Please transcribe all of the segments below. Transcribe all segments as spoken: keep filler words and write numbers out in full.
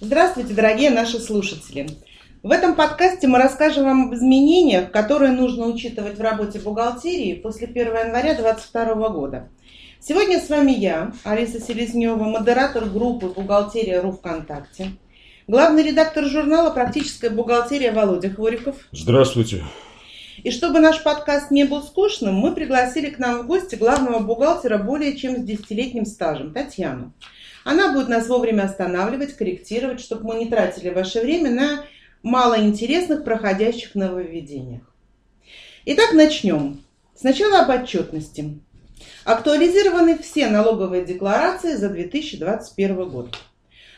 Здравствуйте, дорогие наши слушатели! В этом подкасте мы расскажем вам об изменениях, которые нужно учитывать в работе бухгалтерии после первого января две тысячи двадцать второго года. Сегодня с вами я, Алиса Селезнева, модератор группы «Бухгалтерия.ру» ВКонтакте, главный редактор журнала «Практическая бухгалтерия» Володя Хориков. Здравствуйте! И чтобы наш подкаст не был скучным, мы пригласили к нам в гости главного бухгалтера более чем с десятилетним стажем, Татьяну. Она будет нас вовремя останавливать, корректировать, чтобы мы не тратили ваше время на малоинтересных проходящих нововведениях. Итак, начнем. Сначала об отчетности. Актуализированы все налоговые декларации за две тысячи двадцать первый год.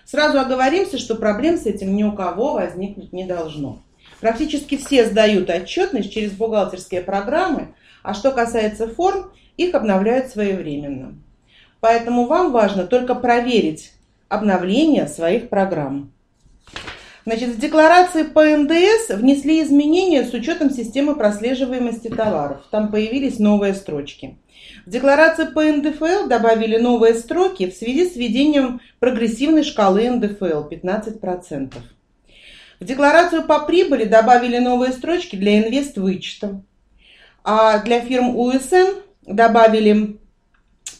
Сразу оговоримся, что проблем с этим ни у кого возникнуть не должно. Практически все сдают отчетность через бухгалтерские программы, а что касается форм, их обновляют своевременно. Поэтому вам важно только проверить обновление своих программ. Значит, в декларации по эн дэ эс внесли изменения с учетом системы прослеживаемости товаров. Там появились новые строчки. В декларации по эн дэ эф эл добавили новые строки в связи с введением прогрессивной шкалы эн дэ эф эл пятнадцать процентов. В декларацию по прибыли добавили новые строчки для инвест-вычета. А для фирм у эс эн добавили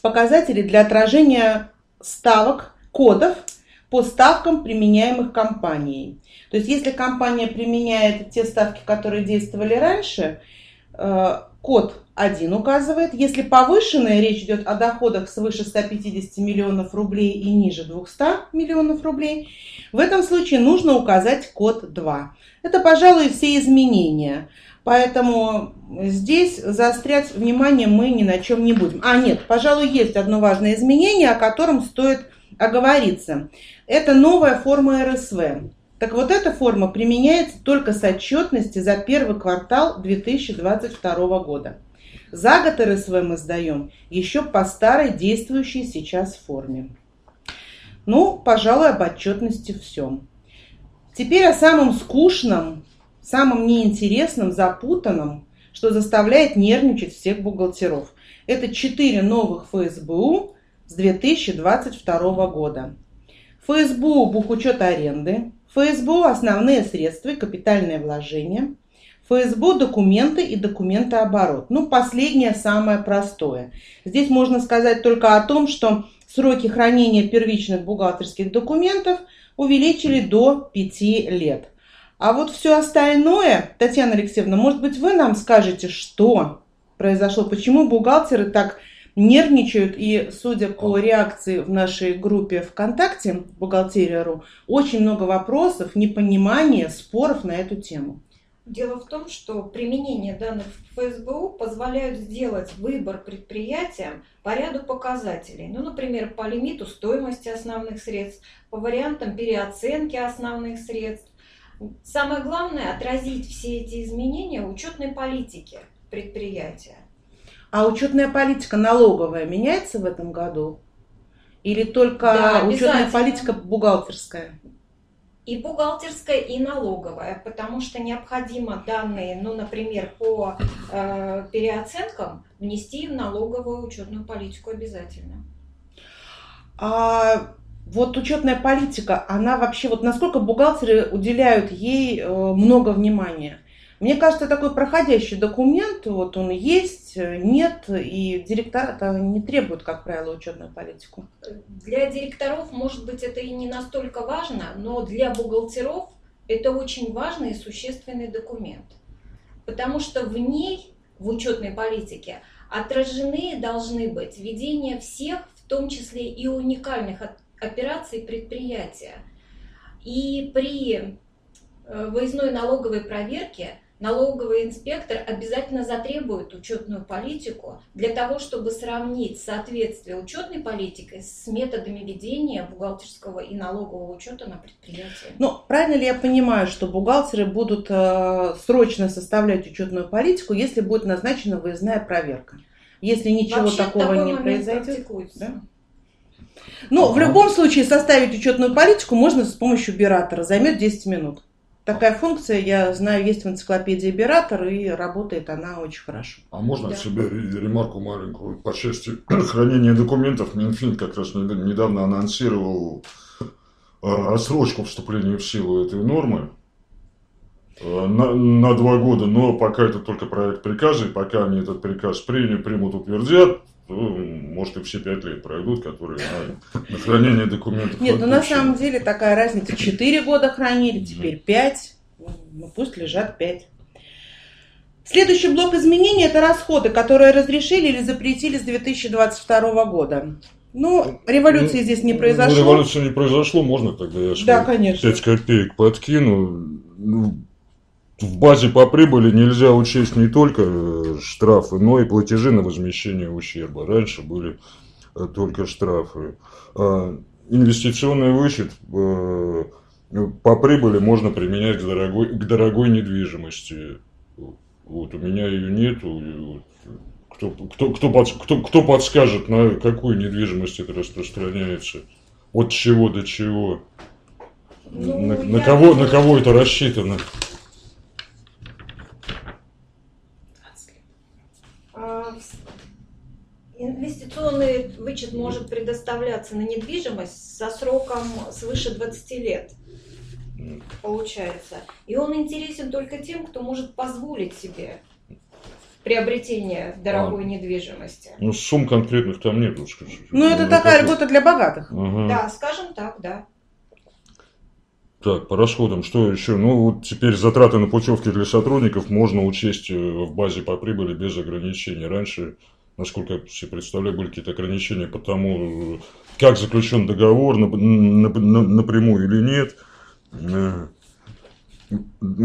показатели для отражения ставок, кодов по ставкам, применяемых компанией. То есть, если компания применяет те ставки, которые действовали раньше, код один указывает. Если повышенная, речь идет о доходах свыше ста пятидесяти миллионов рублей и ниже двухсот миллионов рублей, в этом случае нужно указать код два. Это, пожалуй, все изменения. Поэтому здесь заострять внимание мы ни на чем не будем. А нет, пожалуй, есть одно важное изменение, о котором стоит оговориться. Это новая форма эр эс вэ. Так вот, эта форма применяется только с отчетности за первый квартал две тысячи двадцать второго года. За год эр эс вэ мы сдаем еще по старой действующей сейчас форме. Ну, пожалуй, об отчетности все. Теперь о самом скучном, самым неинтересным, запутанным, что заставляет нервничать всех бухгалтеров. Это четыре новых эф эс бэ у с две тысячи двадцать второго года. эф эс бэ у бухучет аренды, эф эс бэ у основные средства и капитальные вложения, эф эс бэ у документы и документооборот. Ну, последнее самое простое. Здесь можно сказать только о том, что сроки хранения первичных бухгалтерских документов увеличили до пяти лет. А вот все остальное, Татьяна Алексеевна, может быть, вы нам скажете, что произошло, почему бухгалтеры так нервничают, и, судя по реакции в нашей группе ВКонтакте «Бухгалтерия.ру», очень много вопросов, непонимания, споров на эту тему. Дело в том, что применение данных эф эс бэ у позволяют сделать выбор предприятиям по ряду показателей. Ну, например, по лимиту стоимости основных средств, по вариантам переоценки основных средств. Самое главное – отразить все эти изменения в учетной политике предприятия. А учетная политика налоговая меняется в этом году? Или только да, учетная политика бухгалтерская? И бухгалтерская, и налоговая, потому что необходимо данные, ну, например, по э, переоценкам внести в налоговую учетную политику обязательно. А... Вот учетная политика, она вообще, вот насколько бухгалтеры уделяют ей много внимания? Мне кажется, такой проходящий документ, вот он есть, нет, и директорат не требует, как правило, учетную политику. Для директоров, может быть, это и не настолько важно, но для бухгалтеров это очень важный и существенный документ, потому что в ней, в учетной политике, отражены должны быть ведения всех, в том числе и уникальных операций предприятия. И при выездной налоговой проверке налоговый инспектор обязательно затребует учетную политику для того, чтобы сравнить соответствие учетной политики с методами ведения бухгалтерского и налогового учета на предприятии. Ну, правильно ли я понимаю, что бухгалтеры будут э, срочно составлять учетную политику, если будет назначена выездная проверка? Если ничего вообще такого не произойдет? Да? Но в любом случае составить учетную политику можно с помощью Бератора. Займет десять минут. Такая функция, я знаю, есть в энциклопедии Бератор, и работает она очень хорошо. А можно да. от себя ремарку маленькую? По части хранения документов Минфин как раз недавно анонсировал отсрочку вступления в силу этой нормы на, на два года, но пока это только проект приказа, и пока они этот приказ приняли, примут, утвердят, то, может, и все пять лет пройдут, которые на, на хранение документов. Нет, ну на самом деле такая разница. Четыре года хранили, теперь пять, ну пусть лежат пять. Следующий блок изменений – это расходы, которые разрешили или запретили с две тысячи двадцать второго года. Ну, революции ну, здесь не произошло. Ну, революции не произошло, можно тогда я да, конечно. пять копеек подкину. Ну, в базе по прибыли нельзя учесть не только штрафы, но и платежи на возмещение ущерба. Раньше были только штрафы. Инвестиционный вычет по прибыли можно применять к дорогой, к дорогой недвижимости. Вот, у меня ее нету. Кто, кто, кто, под, кто, кто подскажет, на какую недвижимость это распространяется? От чего до чего? Ну, на, на, кого, на кого это рассчитано? А, инвестиционный вычет может предоставляться на недвижимость со сроком свыше двадцати лет. Получается. И он интересен только тем, кто может позволить себе приобретение дорогой а, недвижимости. Ну, сумм конкретных там нету, скажем. Ну, это ну, такая работа для богатых. Ага. Да, скажем так, да. Так, по расходам, что еще? Ну, вот теперь затраты на путевки для сотрудников можно учесть в базе по прибыли без ограничений. Раньше, насколько я себе представляю, были какие-то ограничения по тому, как заключен договор, напрямую или нет. Ну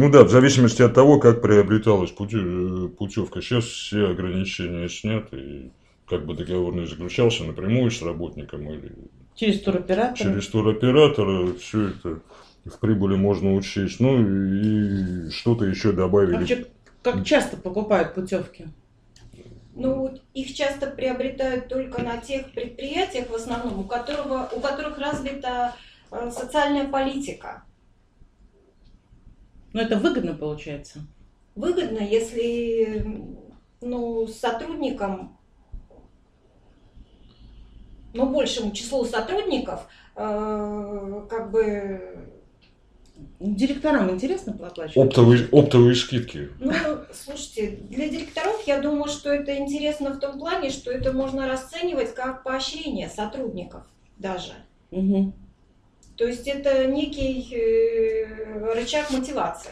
да, в зависимости от того, как приобреталась путевка. Сейчас все ограничения сняты, и как бы договор не заключался напрямую с работником или через туроператора. Через туроператора все это в прибыли можно учесть. Ну и что-то еще добавили. Вообще, как часто покупают путевки? Ну, их часто приобретают только на тех предприятиях, в основном, у, которого, у которых развита социальная политика. Но это выгодно получается? Выгодно, если ну, сотрудникам, ну, большему числу сотрудников, э, как бы... Директорам интересно оплачивать? Оптовые, оптовые скидки. Ну, слушайте, для директоров, я думаю, что это интересно в том плане, что это можно расценивать как поощрение сотрудников даже. Угу. То есть это некий рычаг мотивации.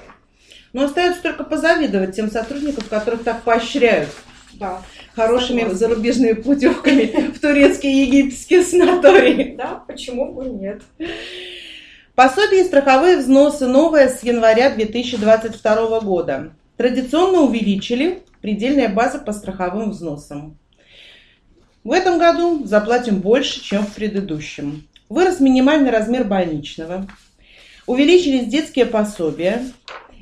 Но остается только позавидовать тем сотрудникам, которых так поощряют. Да. Хорошими согласна. Зарубежными путевками в турецкие и египетские санатории. Да, почему бы нет. Пособие и страховые взносы новые с января две тысячи двадцать второго года. Традиционно увеличили предельная база по страховым взносам. В этом году заплатим больше, чем в предыдущем. Вырос минимальный размер больничного, увеличились детские пособия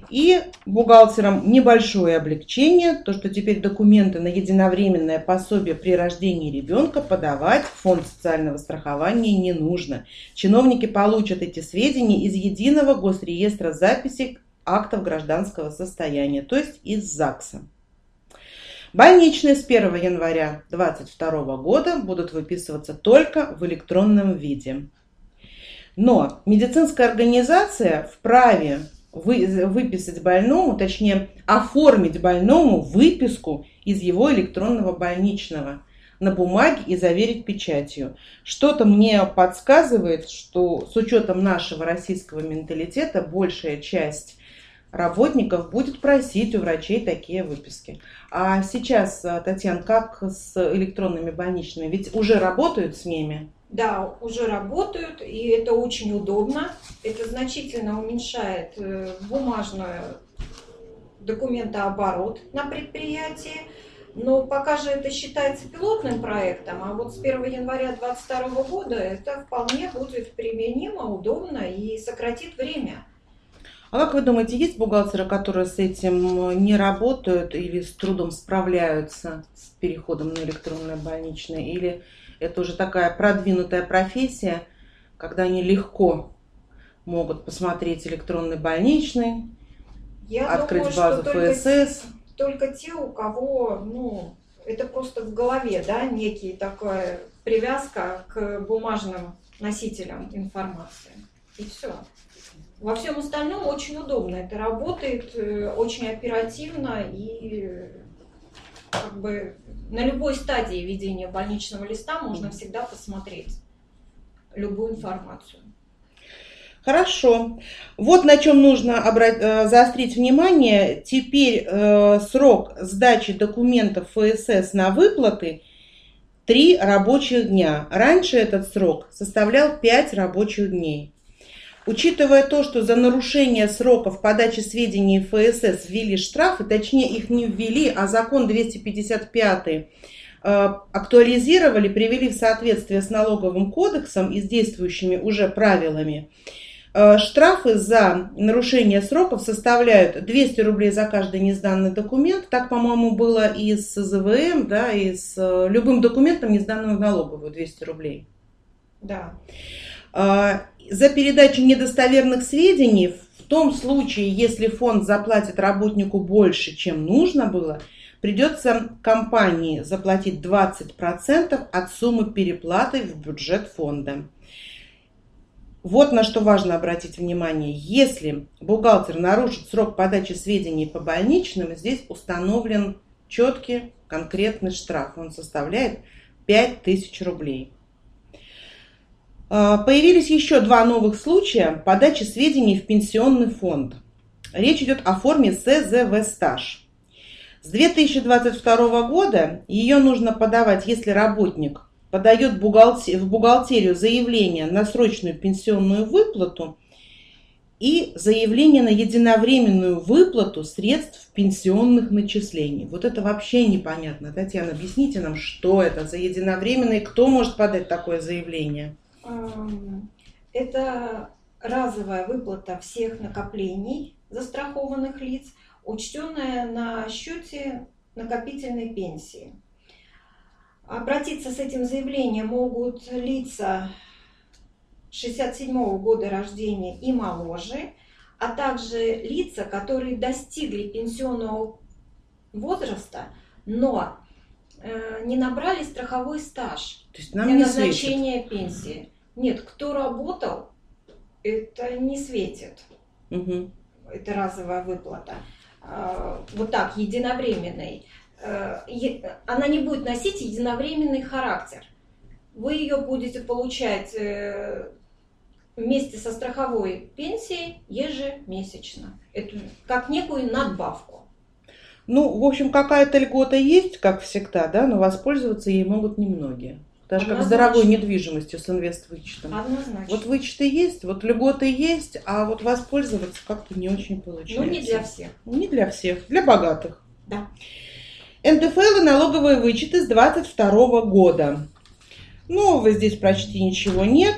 и бухгалтерам небольшое облегчение, то что теперь документы на единовременное пособие при рождении ребенка подавать в фонд социального страхования не нужно. Чиновники получат эти сведения из единого госреестра записей актов гражданского состояния, то есть из ЗАГСа. Больничные с первого января две тысячи двадцать второго года будут выписываться только в электронном виде. Но медицинская организация вправе выписать больному, точнее оформить больному выписку из его электронного больничного на бумаге и заверить печатью. Что-то мне подсказывает, что с учетом нашего российского менталитета большая часть работников будет просить у врачей такие выписки. А сейчас, Татьяна, как с электронными больничными? Ведь уже работают с ними? Да, уже работают, и это очень удобно. Это значительно уменьшает бумажный документооборот на предприятии. Но пока же это считается пилотным проектом, а вот с первого января две тысячи двадцать второго года это вполне будет применимо, удобно и сократит время. А как вы думаете, есть бухгалтеры, которые с этим не работают или с трудом справляются с переходом на электронное больничное? Или это уже такая продвинутая профессия, когда они легко могут посмотреть электронный больничный, Я открыть думаю, базу ФСС? Только, только те, у кого ну, это просто в голове, да, некий такая привязка к бумажным носителям информации. И все. Во всем остальном очень удобно. Это работает очень оперативно и как бы на любой стадии ведения больничного листа можно всегда посмотреть любую информацию. Хорошо. Вот на чем нужно обрат... заострить внимание. Теперь э, срок сдачи документов ФСС на выплаты три рабочих дня. Раньше этот срок составлял пять рабочих дней. Учитывая то, что за нарушение сроков подачи сведений ФСС ввели штрафы, точнее их не ввели, а закон двести пятьдесят пять э, актуализировали, привели в соответствие с налоговым кодексом и с действующими уже правилами, э, штрафы за нарушение сроков составляют двести рублей за каждый несданный документ. Так, по-моему, было и с СЗВ, да, и с э, любым документом, несданным в налоговую, двести рублей. Да. За передачу недостоверных сведений, в том случае, если фонд заплатит работнику больше, чем нужно было, придется компании заплатить двадцать процентов от суммы переплаты в бюджет фонда. Вот на что важно обратить внимание. Если бухгалтер нарушит срок подачи сведений по больничным, здесь установлен четкий конкретный штраф. Он составляет пять тысяч рублей. Появились еще два новых случая подачи сведений в пенсионный фонд. Речь идет о форме эс зэ вэ стаж. С две тысячи двадцать второго года ее нужно подавать, если работник подает в бухгалтерию заявление на срочную пенсионную выплату и заявление на единовременную выплату средств пенсионных начислений. Вот это вообще непонятно. Татьяна, объясните нам, что это за единовременное, кто может подать такое заявление? Это разовая выплата всех накоплений застрахованных лиц, учтенная на счете накопительной пенсии. Обратиться с этим заявлением могут лица шестьдесят седьмого года рождения и моложе, а также лица, которые достигли пенсионного возраста, но не набрали страховой стаж для назначения пенсии. Нет, кто работал, это не светит. Угу. Это разовая выплата. Вот так, единовременной. Она не будет носить единовременный характер. Вы ее будете получать вместе со страховой пенсией ежемесячно. Это как некую надбавку. Ну, в общем, какая-то льгота есть, как всегда, да, но воспользоваться ей могут немногие. Даже как с дорогой недвижимостью, с инвест-вычетом. Однозначно. Вот вычеты есть, вот льготы есть, а вот воспользоваться как-то не очень получается. Ну, не для всех. Не для всех, для богатых. Да. эн дэ эф эл и налоговые вычеты с две тысячи двадцать второго года. Нового здесь почти ничего нет.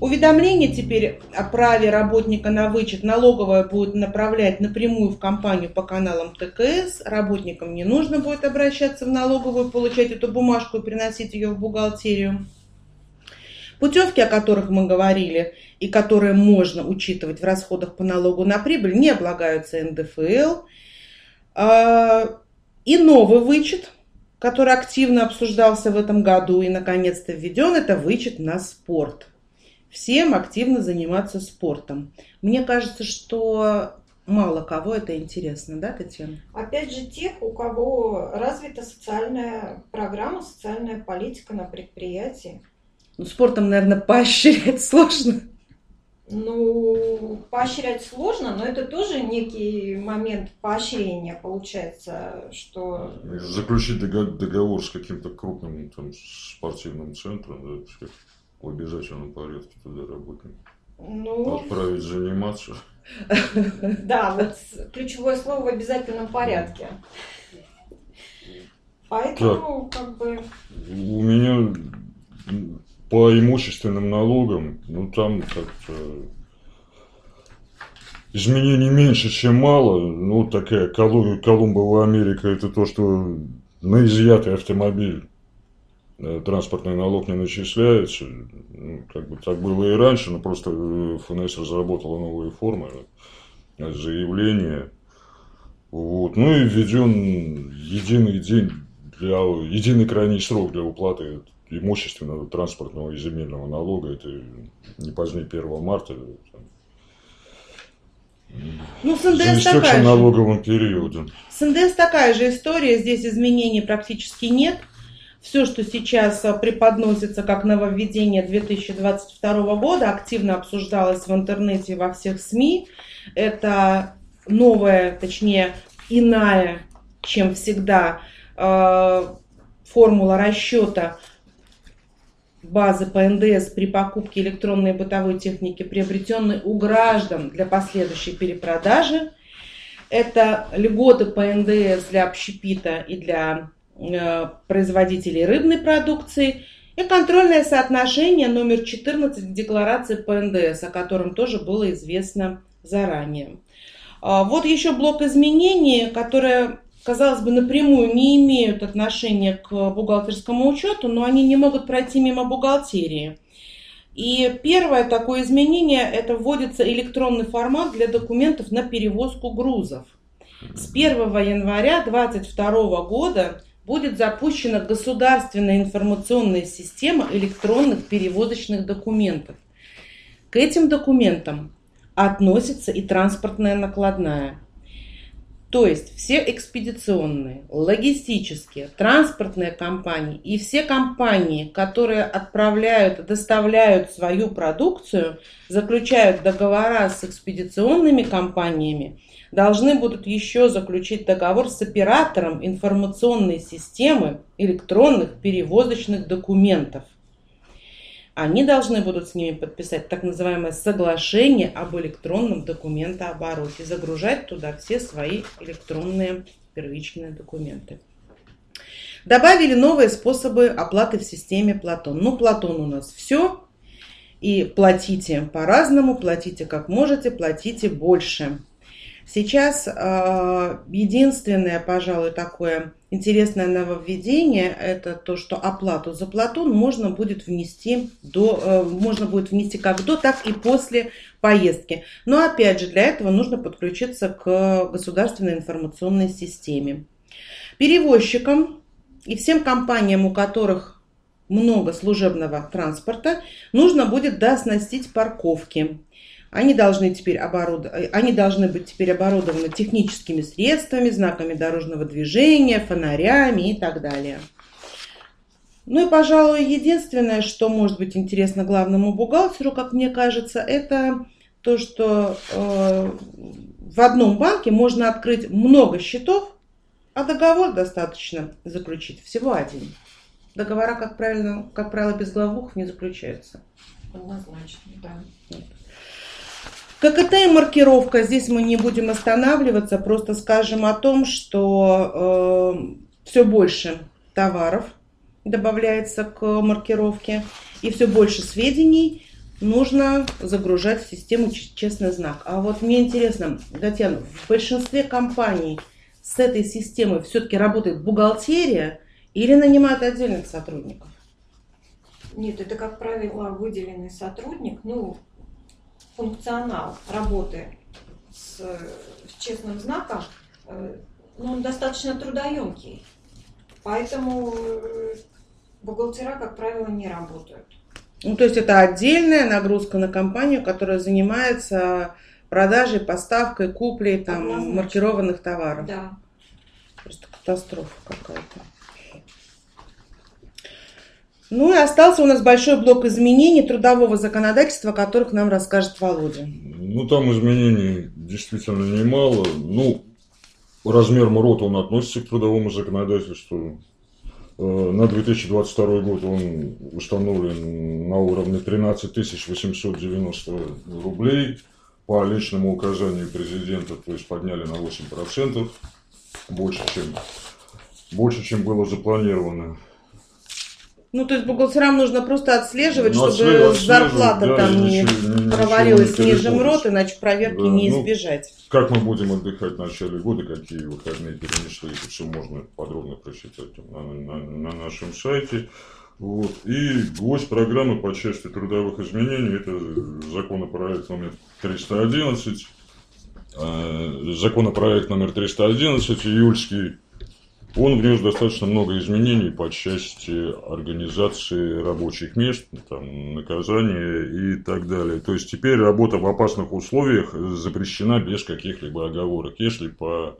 Уведомление теперь о праве работника на вычет налоговая будет направлять напрямую в компанию по каналам тэ ка эс. Работникам не нужно будет обращаться в налоговую, получать эту бумажку и приносить ее в бухгалтерию. Путевки, о которых мы говорили, и которые можно учитывать в расходах по налогу на прибыль, не облагаются эн дэ эф эл. И новый вычет, который активно обсуждался в этом году и наконец-то введен, это вычет на спорт. Всем активно заниматься спортом. Мне кажется, что мало кого это интересно, да, Татьяна? Опять же, тех, у кого развита социальная программа, социальная политика на предприятии. Ну, спортом, наверное, поощрять сложно. Ну, поощрять сложно, но это тоже некий момент поощрения, получается, что... Заключить договор с каким-то крупным там, спортивным центром, да, в обязательном порядке туда работать. Ну... Отправить заниматься. Да, вот ключевое слово в обязательном порядке. Поэтому, как бы... У меня по имущественным налогам, ну там как-то изменений меньше, чем мало. Ну такая Колумбова Америка, это то, что на изъятый автомобиль транспортный налог не начисляется, ну, как бы так было и раньше, но просто эф эн эс разработала новые формы заявления, вот, ну и введен единый день для единый крайний срок для уплаты имущественного, транспортного и земельного налога, это не позднее первого марта. Ну, с эн дэ эс такая налоговым периодом. С эн дэ эс такая же история, здесь изменений практически нет. Все, что сейчас преподносится как нововведение две тысячи двадцать второго года, активно обсуждалось в интернете и во всех СМИ. Это новая, точнее, иная, чем всегда, формула расчета базы по эн дэ эс при покупке электронной бытовой техники, приобретенной у граждан для последующей перепродажи. Это льготы по эн дэ эс для общепита и для э, производителей рыбной продукции. И контрольное соотношение номер четырнадцать в декларации по эн дэ эс, о котором тоже было известно заранее. А вот еще блок изменений, которые, казалось бы, напрямую не имеют отношения к бухгалтерскому учету, но они не могут пройти мимо бухгалтерии. И первое такое изменение – это вводится электронный формат для документов на перевозку грузов. С первого января две тысячи двадцать второго года будет запущена государственная информационная система электронных перевозочных документов. К этим документам относится и транспортная накладная. То есть все экспедиционные, логистические, транспортные компании и все компании, которые отправляют, доставляют свою продукцию, заключают договора с экспедиционными компаниями, должны будут еще заключить договор с оператором информационной системы электронных перевозочных документов. Они должны будут с ними подписать так называемое соглашение об электронном документообороте, загружать туда все свои электронные первичные документы. Добавили новые способы оплаты в системе Платон. Ну, Платон у нас все, и платите по-разному, платите как можете, платите больше. Сейчас э, единственное, пожалуй, такое интересное нововведение, это то, что оплату за Платон можно будет внести, до, э, можно будет внести как до, так и после поездки. Но опять же, для этого нужно подключиться к государственной информационной системе. Перевозчикам и всем компаниям, у которых много служебного транспорта, нужно будет дооснастить парковки. Они должны, теперь оборудов... Они должны быть теперь оборудованы техническими средствами, знаками дорожного движения, фонарями и так далее. Ну и, пожалуй, единственное, что может быть интересно главному бухгалтеру, как мне кажется, это то, что э, в одном банке можно открыть много счетов, а договор достаточно заключить всего один. Договора, как, правильно, как правило, без главбухов не заключаются. Однозначно, да. ка ка тэ и маркировка, здесь мы не будем останавливаться, просто скажем о том, что э, все больше товаров добавляется к маркировке и все больше сведений нужно загружать в систему «Честный знак». А вот мне интересно, Татьяна, в большинстве компаний с этой системой все-таки работает бухгалтерия или нанимают отдельных сотрудников? Нет, это, как правило, выделенный сотрудник, ну, функционал работы с, с честным знаком, ну, он достаточно трудоемкий, поэтому бухгалтера, как правило, не работают. Ну, то есть это отдельная нагрузка на компанию, которая занимается продажей, поставкой, куплей там, Однозначно. маркированных товаров. Да. Просто катастрофа какая-то. Ну и остался у нас большой блок изменений трудового законодательства, о которых нам расскажет Володя. Ну, там изменений действительно немало. Ну, размер МРОТа, он относится к трудовому законодательству. На две тысячи двадцать второй год он установлен на уровне тринадцать тысяч восемьсот девяносто рублей. По личному указанию президента, то есть подняли на восемь процентов, больше, чем, больше, чем было запланировано. Ну, то есть бухгалтерам нужно просто отслеживать, ну, чтобы отслеживать, зарплата да, там не провалилась ниже МРОТ, иначе проверки да, не избежать. Ну, как мы будем отдыхать в начале года, какие выходные перенесли, это все можно подробно прочитать на, на, на нашем сайте. Вот. И гвоздь программы по части трудовых изменений, это законопроект номер триста одиннадцать, э, законопроект номер триста одиннадцать, июльский Он внес достаточно много изменений по части организации рабочих мест, там, наказания и так далее. То есть теперь работа в опасных условиях запрещена без каких-либо оговорок. Если по,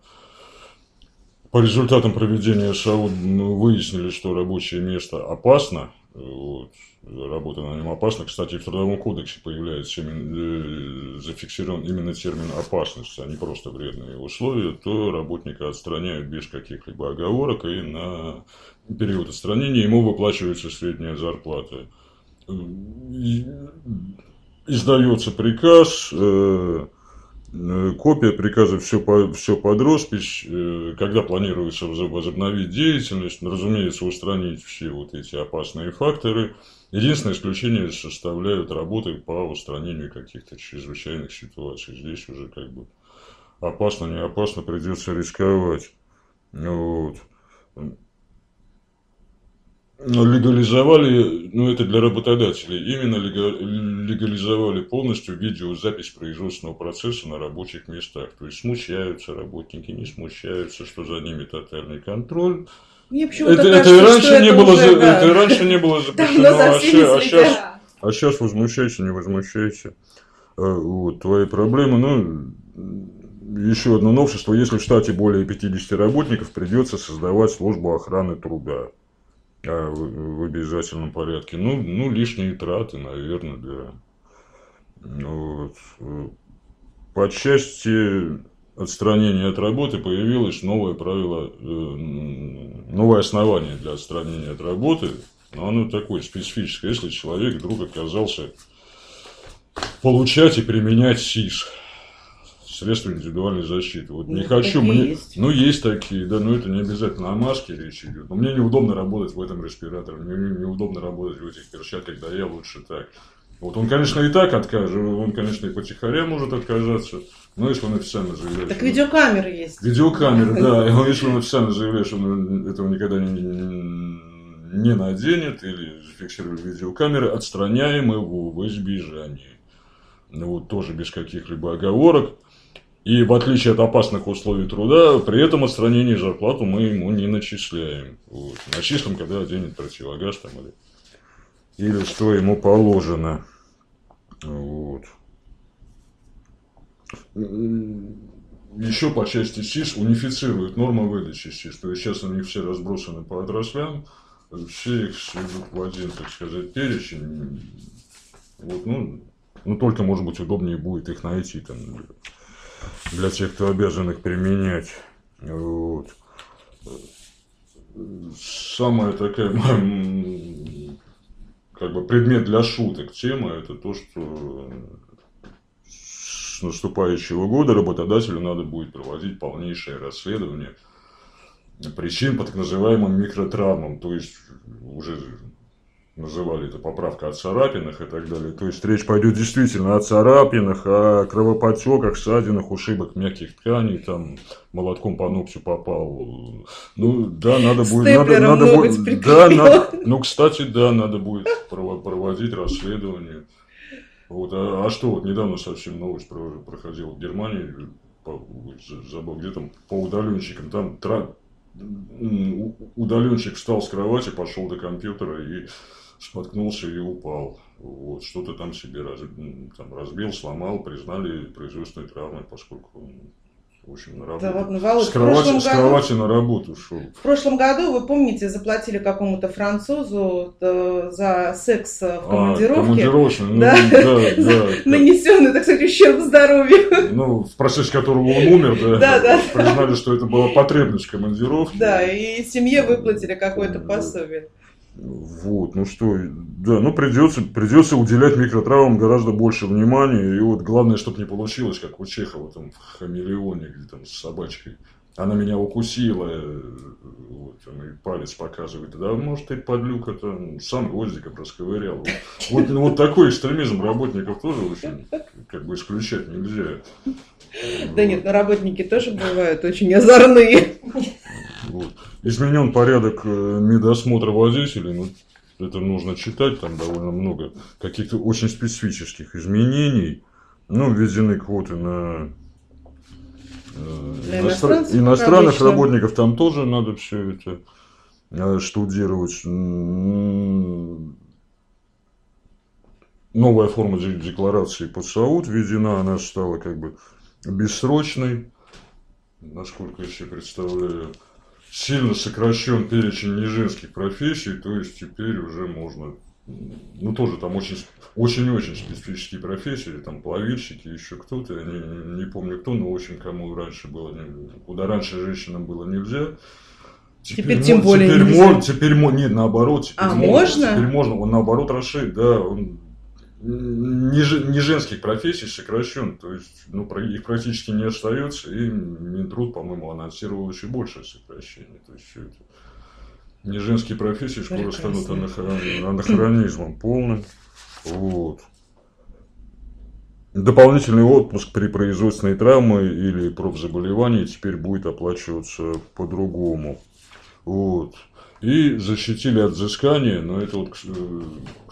по результатам проведения ШАУ выяснили, что рабочее место опасно, вот, работа на нем опасна. Кстати, в Трудовом кодексе появляется именно, зафиксирован именно термин «опасность», а не просто «вредные условия», то работника отстраняют без каких-либо оговорок, и на период отстранения ему выплачивается средняя зарплата. Издается приказ, копия приказа, все, по, все под роспись, когда планируется возобновить деятельность, разумеется, устранить все вот эти опасные факторы. Единственное исключение составляют работы по устранению каких-то чрезвычайных ситуаций. Здесь уже как бы опасно, не опасно, придется рисковать. Вот. Легализовали, ну это для работодателей, именно легализовали полностью видеозапись производственного процесса на рабочих местах. То есть смущаются работники, не смущаются, что за ними тотальный контроль. Мне это, кажется, это, и раньше не это, было, уже, да. это и раньше не было запрещено, а, ща, а, сейчас, а сейчас возмущайся, не возмущайся. Вот, твои проблемы, ну... Еще одно новшество, если в штате более пятидесяти работников, придется создавать службу охраны труда. А в обязательном порядке. Ну, ну, лишние траты, наверное, да. Вот. По части отстранения от работы появилось новое правило, новое основание для отстранения от работы. Но оно такое специфическое, если человек вдруг отказался получать и применять СИЗ. Средства индивидуальной защиты. Вот ну, не хочу, мне... Есть. Ну, есть такие, да, но это не обязательно о маске речь идет. Но мне неудобно работать в этом респираторе, мне неудобно работать в этих перчатках, да я лучше так. Вот он, конечно, и так откажет, он, конечно, и потихоря может отказаться, но если он официально заявляет... Так что... видеокамеры есть. Видеокамеры, да, если он официально заявляет, что он этого никогда не наденет, или зафиксирует видеокамеры, отстраняем его в избежании. Вот тоже без каких-либо оговорок. И в отличие от опасных условий труда, при этом отстранение зарплату мы ему не начисляем. Вот. Начислим, когда оденет противогаз там, или, или что ему положено. Вот. Еще по части СИЗ унифицируют нормы выдачи СИЗ. То есть сейчас они все разбросаны по отраслям, все их сведут в один, так сказать, перечень. Вот, ну, ну, только, может быть, удобнее будет их найти там. Для тех, кто обязан их применять. Вот. Самая такая, как бы, предмет для шуток тема, это то, что с наступающего года работодателю надо будет проводить полнейшее расследование причин по так называемым микротравмам. То есть, уже называли это поправка о царапинах и так далее. То есть речь пойдет действительно о царапинах, о кровоподтеках, ссадинах, ушибах мягких тканей, там молотком по ногтю попал. Ну да, надо будет, надо, надо будет, да, надо, ну кстати, да, надо будет проводить расследование. Вот, а, а что вот недавно совсем новость проходила в Германии, забыл, где там по удаленщикам, там удаленщик встал с кровати, пошел до компьютера и споткнулся и упал. Вот, что-то там себе раз, там, разбил, сломал, признали производственной травмой, поскольку он, в общем, на работу. Да, вот, ну, Володь, с кровати, с кровати году, на работу шел. В прошлом году, вы помните, заплатили какому-то французу за секс в командировке, а, да, ну, да, да, нанесенный, так сказать, ущерб здоровью. Ну, в процессе которого он умер, да, да, да, признали, что это была потребность командировки. Да, и семье выплатили какое-то пособие. Вот, ну что, да, ну придется, придется уделять микротравмам гораздо больше внимания, и вот главное, чтобы не получилось, как у Чехова там в «Хамелеоне», где там с собачкой, она меня укусила, вот, он и палец показывает, да, может, ты подлюка там, сам гвоздиком расковырял, вот, вот, ну, вот такой экстремизм работников тоже очень, как бы, исключать нельзя. Да нет, но работники тоже бывают очень озорные. Вот. Изменен порядок медосмотра водителей, ну, это нужно читать, там довольно много каких-то очень специфических изменений. Ну, введены квоты на иностранцев, иностранных работников там тоже надо все это штудировать. Новая форма декларации под ШАУ введена, она стала как бы бессрочной, насколько я себе представляю. Сильно сокращен перечень неженских профессий, то есть теперь уже можно, ну тоже там очень-очень специфические профессии, там плавильщики, еще кто-то, я не, не помню кто, но в общем кому раньше было, куда раньше женщинам было нельзя. Теперь, теперь тем более теперь нельзя. Можно, теперь можно, нет, наоборот. Теперь а, можно? Теперь можно, он наоборот расширит, да, он не женских профессий сокращен, то есть ну, их практически не остается, и Минтруд, по-моему, анонсировал еще большее сокращение. То есть все это не женские профессии скоро станут анахронизмом полным. Вот. Дополнительный отпуск при производственной травме или профзаболевании теперь будет оплачиваться по-другому. Вот. И защитили от взыскания, но это вот к,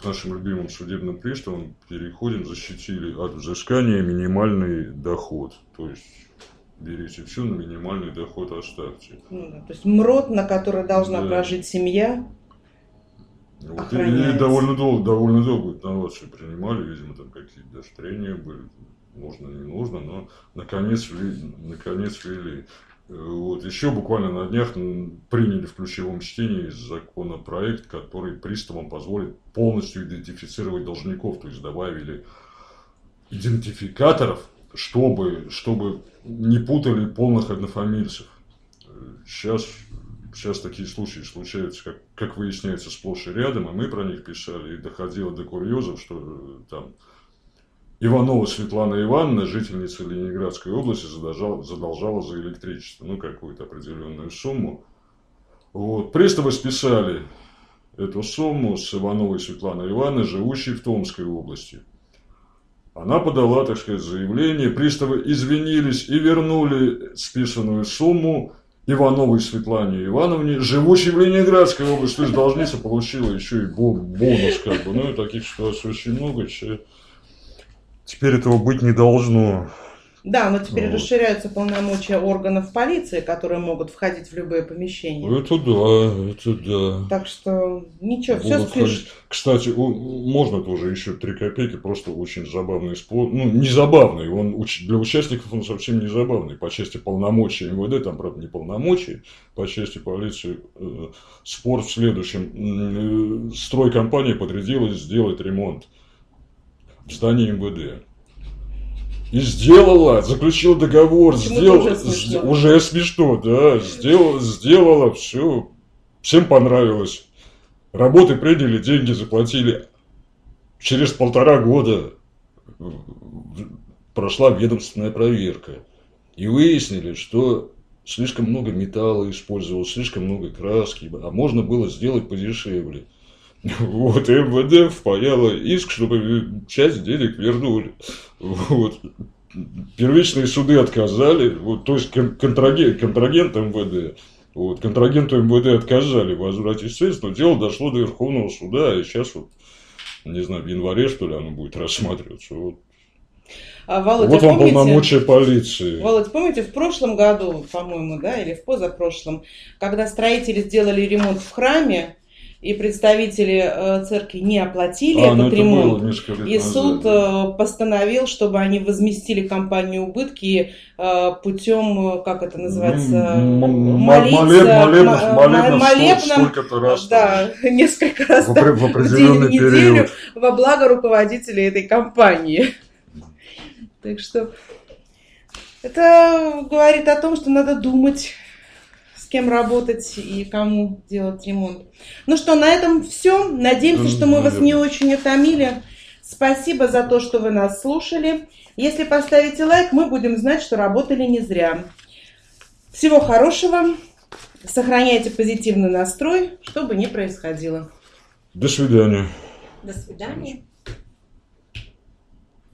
к нашим любимым судебным приставам переходим, защитили от взыскания минимальный доход. То есть берите все, на минимальный доход оставьте. Ну, да. То есть МРОТ, на который должна да. прожить семья, вот. Охраняется. И довольно долго, довольно долго инновации принимали, видимо, там какие-то даже трения были, можно, не нужно, но наконец ввели. Наконец ввели. Вот. Еще буквально на днях приняли в ключевом чтении законопроект, который приставам позволит полностью идентифицировать должников. То есть добавили идентификаторов, чтобы, чтобы не путали полных однофамильцев. Сейчас, сейчас такие случаи случаются, как, как выясняется, сплошь и рядом. И мы про них писали, и доходило до курьезов, что там... Иванова Светлана Ивановна, жительница Ленинградской области, задолжала, задолжала за электричество, ну, какую-то определенную сумму. Вот. Приставы списали эту сумму с Ивановой Светланой Ивановной, живущей в Томской области. Она подала, так сказать, заявление, приставы извинились и вернули списанную сумму Ивановой Светлане Ивановне, живущей в Ленинградской области. То есть должница получила еще и бонус, как бы, ну, и таких ситуаций очень много, че... Теперь этого быть не должно. Да, но теперь вот. Расширяются полномочия органов полиции, которые могут входить в любые помещения. Это да, это да. Так что ничего, все спишет. Кстати, можно тоже еще три копейки, просто очень забавный способ. Ну, не забавный, он для участников он совсем не забавный. По части полномочий МВД, там, правда, не полномочий, по части полиции э, спор в следующем. Э, стройкомпания подрядилась сделать ремонт в здании МВД. И сделала, заключила договор, сделала, уже смешно, да, сделала, сделала, все, всем понравилось. Работы приняли, деньги заплатили. Через полтора года прошла ведомственная проверка. И выяснили, что слишком много металла использовалось, слишком много краски, а можно было сделать подешевле. Вот, МВД впаяло иск, чтобы часть денег вернули. Вот. Первичные суды отказали, вот, то есть контрагент, контрагент МВД, вот, контрагенту МВД отказали в возврате средств, но дело дошло до Верховного суда, и сейчас, вот, не знаю, в январе, что ли, оно будет рассматриваться. Вот, а, Володь, вот вам помните, полномочия полиции. Володь, помните, в прошлом году, по-моему, да, или в позапрошлом, когда строители сделали ремонт в храме, и представители церкви не оплатили а, этот ремонт, и суд назад. Постановил, чтобы они возместили компанию убытки путем, как это называется, молебном, несколько раз в, в, в, в день, в неделю, во благо руководителей этой компании. Так что это говорит о том, что надо думать, с кем работать и кому делать ремонт. Ну что, на этом все. Надеемся, что мы вас не очень утомили. Спасибо за то, что вы нас слушали. Если поставите лайк, мы будем знать, что работали не зря. Всего хорошего. Сохраняйте позитивный настрой, что бы ни происходило. До свидания. До свидания.